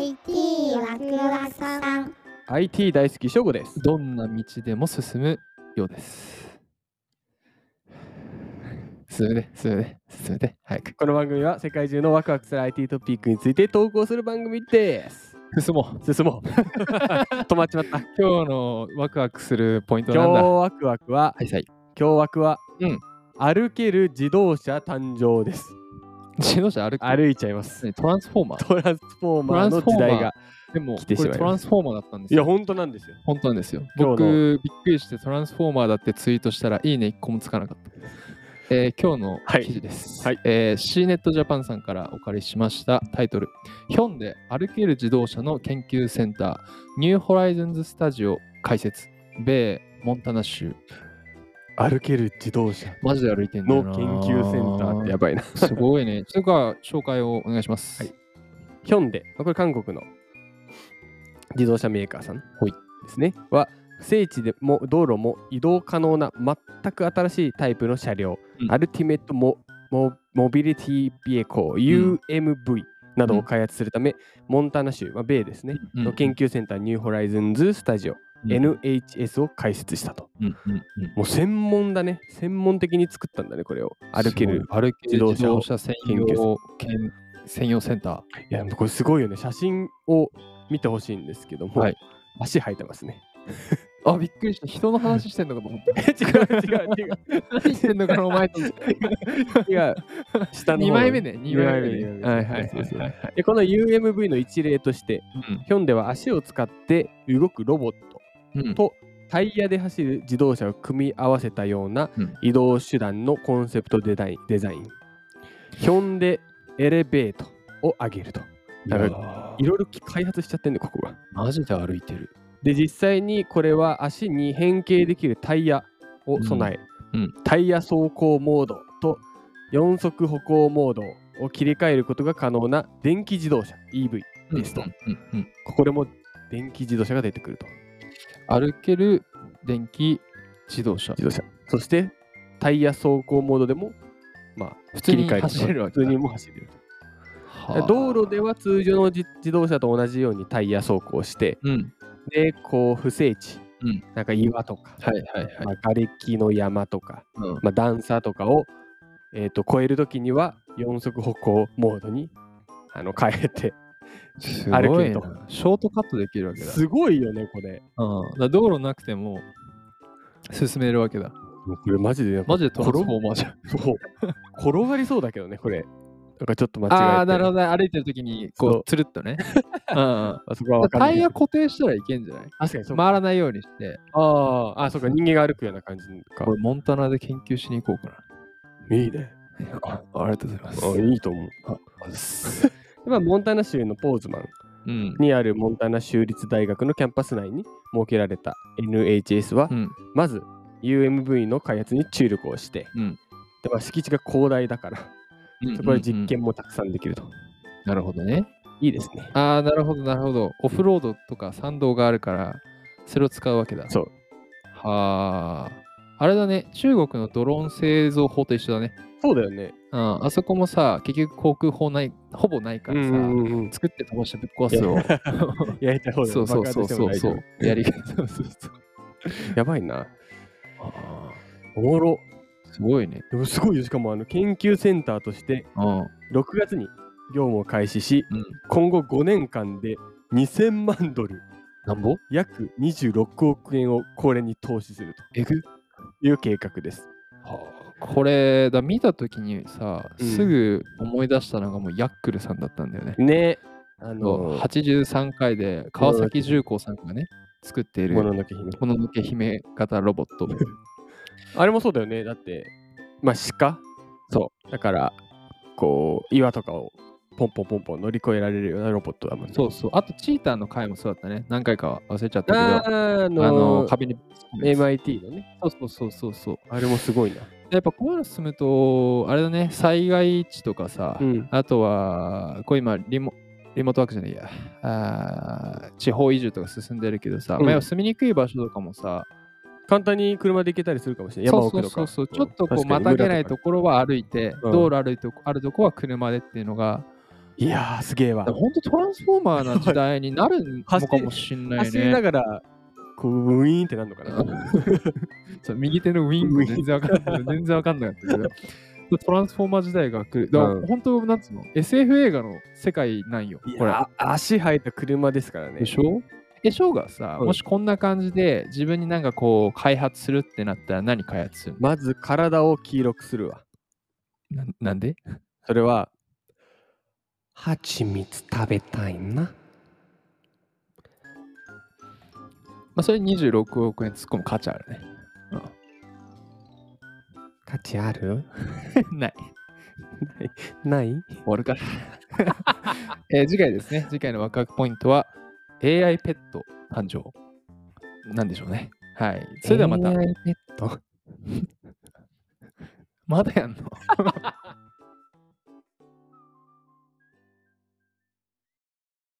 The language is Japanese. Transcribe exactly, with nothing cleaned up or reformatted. アイティー ワクワクさん。 アイティー 大好き翔吾です。どんな道でも進むようです。進むね、進むね、進むね、早く。この番組は世界中のワクワクする アイティー トピックについて投稿する番組です。進もう進もう止まっちまった。今日のワクワクするポイントなんだ。今日ワクワクは、はいはい、今日ワクは、うん、歩ける自動車誕生です。自動車歩く、歩いちゃいます、ね、トランスフォーマートランスフォーマーの時代が来てしまいます。でもこれトランスフォーマーだったんですよ。いや本当なんですよ、本当なんですよ。僕びっくりしてトランスフォーマーだってツイートしたらいいねいっこもつかなかった。えー、今日の記事です、はいはい。えー、シーネット ジャパンさんからお借りしました。タイトル、ヒョンで歩ける自動車の研究センター、ニューホライズンズスタジオ開設、米モンタナ州。歩ける自動車マジで歩いてんだよなの研究センターってやばいなすごいね。それから紹介をお願いします、はい、ヒョンデ、これ韓国の自動車メーカーさんですね、はい、は聖地でも道路も移動可能な全く新しいタイプの車両、うん、アルティメット モ, モ, モビリティビエコー ユーエムブイ などを開発するため、うん、モンタナ州、まあ、米ですね、うん、の研究センターニューホライズンズスタジオ、うん、エヌエイチエス を開設したと、うんうんうん、もう専門だね、専門的に作ったんだねこれを。歩ける自動車を専用専用センター。いやこれすごいよね、写真を見てほしいんですけども、はい、足生えてますねあ、びっくりした。人の話してんのかと思った。違う違う違う。何してんのかなお前と。違う。下のにまいめね。にまいめね。はいはいはい。で、この ユーエムブイ の一例として、うん、ヒョンでは足を使って動くロボットと、うん、タイヤで走る自動車を組み合わせたような移動手段のコンセプトデザイン。デザインヒョンでエレベートを上げると。だからいろいろ開発しちゃってんね、ここが。マジで歩いてる。で実際にこれは足に変形できるタイヤを備え、うんうん、タイヤ走行モードとよん足歩行モードを切り替えることが可能な電気自動車 イーブイ ですと、うんうんうんうん、ここでも電気自動車が出てくると。歩ける電気自動車、自動車、そしてタイヤ走行モードでも、まあ、普通に走れるわけだ。普通にも走れる。道路では通常の自動車と同じようにタイヤ走行して、うん、でこう不整地、うん、なんか岩とか、はいはいはい、まあ、瓦礫の山とか、うん、まあ、段差とかを、えー、と越えるときにはよん足歩行モードにあの変えて歩けると。ショートカットできるわけだ。すごいよねこれ、うん、だ道路なくても進めるわけだ。これマジでマジでトランスフォーマーじゃん転がりそうだけどねこれ。だからちょっと間違えて、ああなるほど、歩いてる時にこうつるっとねああそこは分かんない。タイヤ固定したらいけんじゃない。確かにそう、回らないようにして。ああ、そうか、人間が歩くような感じか。これモンタナで研究しに行こうかな。いいね、あ, ありがとうございます。あ、いいと思う。あモンタナ州のポーズマンにあるモンタナ州立大学のキャンパス内に設けられた エヌエイチエス は、うん、まず ユーエムブイ の開発に注力をして、うん、でまあ敷地が広大だからそこで実験もたくさんできると、うんうんうん、なるほどね、いいですね。ああなるほどなるほど。オフロードとか参道があるからそれを使うわけだ。そう、はあ、あれだね、中国のドローン製造法と一緒だね。そうだよね、うん、あそこもさ結局航空法ないほぼないからさ、うんうんうん、作って飛ばしてぶっ壊すをやりたい方だよ。そうそうそうそうそうやりそうそうそうやばいなあ、おもろ。すごいね。でもすごいよ。しかもあの研究センターとしてろくがつに業務を開始し、うん、今後ごねんかんでにせんまんドル、なんぼ約にじゅうろくおくえんをこれに投資するとえぐいう計画です。はあ、これだ見たときにさ、うん、すぐ思い出したのがもうヤックルさんだったんだよね。ね、あのー、はちじゅうさんかいで川崎重工さんがね作っているもののけ姫、もののけ姫型ロボット。あれもそうだよね。だってまあ鹿、そうだからこう岩とかをポンポンポンポン乗り越えられるようなロボットだもんね。そうそう。あとチーターの回もそうだったね。何回か忘れちゃったけど、あー、あのー、あの壁に エムアイティー のね。そうそうそうそう。あれもすごいな。やっぱこういうの進むとあれだね、災害地とかさ、うん、あとはこう今リモリモートワークじゃないや、あ地方移住とか進んでるけどさ、うん、まあ、住みにくい場所とかもさ簡単に車で行けたりするかもしれない。山奥とか。そうそうそう。ちょっとこうまたげないところは歩いて、道路歩いてあるとこは車でっていうのがいやーすげえわ。本当トランスフォーマーな時代になるのかもしんないね。走りながらこうウィーンってなるのかな。そう右手のウィング全然わかんない。全然わかんないんだけど。トランスフォーマー時代が来る。だから本当なんつうの エスエフ 映画の世界なんよ。これ足生えた車ですからね。でしょ？え、ショーがさ、もしこんな感じで自分になんかこう開発するってなったら何開発するの？まず体を黄色くするわ。な、なんで？それはハチミツ食べたいな。まあそれにじゅうろくおくえん突っ込む価値あるね。うん、価値ある？ない。ない？ない？終わるから、えー。次回ですね。次回のワクワクポイントは。エーアイ ペット誕生なんでしょうね。はい。それではまた。エーアイ ペットまだやんの